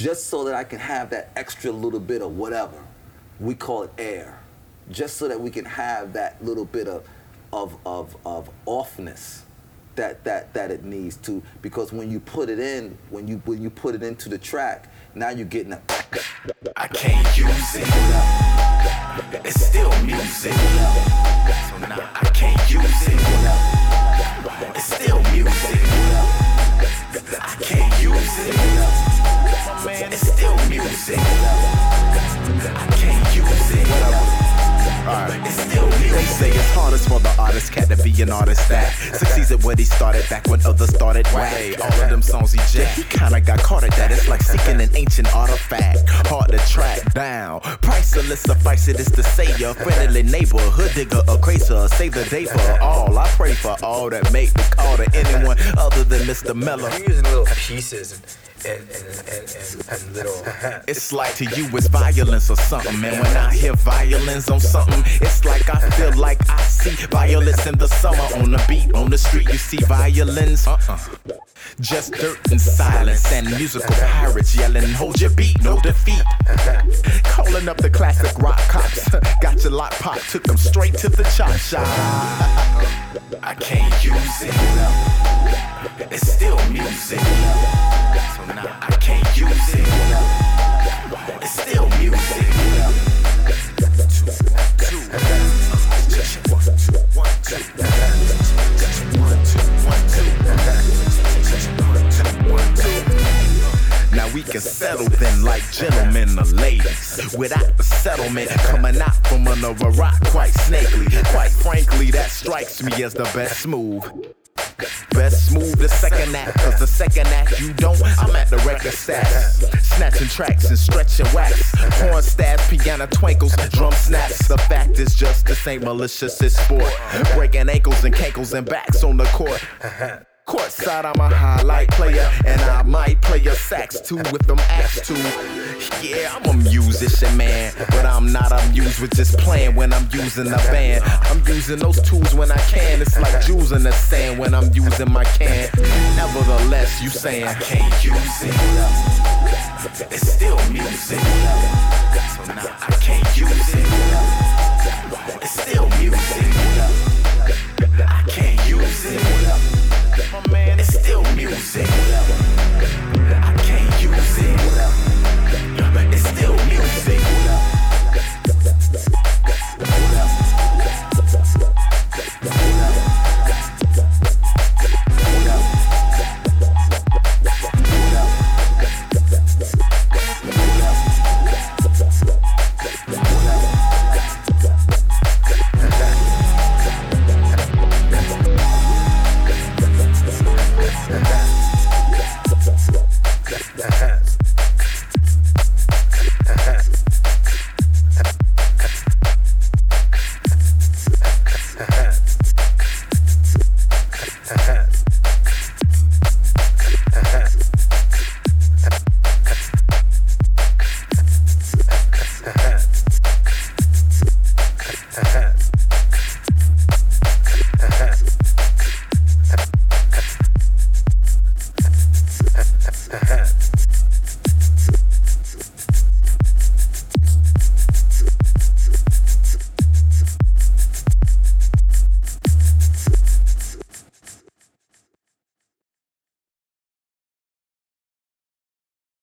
just so that I can have that extra little bit of whatever. We call it air. Just so that we can have that little bit of offness that it needs to, because when you put it in, when you put it into the track, now you're getting a I can't use it. It's still music. So now I can't use it. It's still music. I can't use it. It's still music. I can't use it. Right. They say it's hardest for the artist cat to be an artist that succeeds at what he started back when others started way. All of them songs he jacked, he kinda got caught at that. It's like seeking an ancient artifact, hard to track down. Priceless, suffice it is to say, a friendly neighbor, hood digger, a crater, save the day for all. I pray for all that make the call to anyone other than Mr. Mello. You're using little pieces and little. It's like to you it's violence or something, man. When I hear violence on something, it's like I feel like I see violence in the summer on the beat, on the street. You see violence, just dirt and silence and musical pirates yelling, hold your beat, no defeat. Calling up the classic rock cops, got your lock pop, took them straight to the chop shop. I can't use it. It's still music. So now I can't use it. It's still music. Now we can settle then like gentlemen or ladies without the settlement coming out from under a rock quite snakely. Quite frankly, that strikes me as the best move. Best move the second act, cause the second act you don't, I'm at the record stats, snatching tracks and stretching wax, horn stabs, piano twinkles, drum snaps. The fact is just the same malicious, it's sport, breaking ankles and cankles and backs on the court. Courtside, I'm a highlight player, and I might play a sax too with them axe too. Yeah, I'm a musician, man, but I'm not amused with just playing when I'm using a band. I'm using those tools when I can. It's like jewels in the sand when I'm using my can. Nevertheless, you saying I can't use it. It's still music.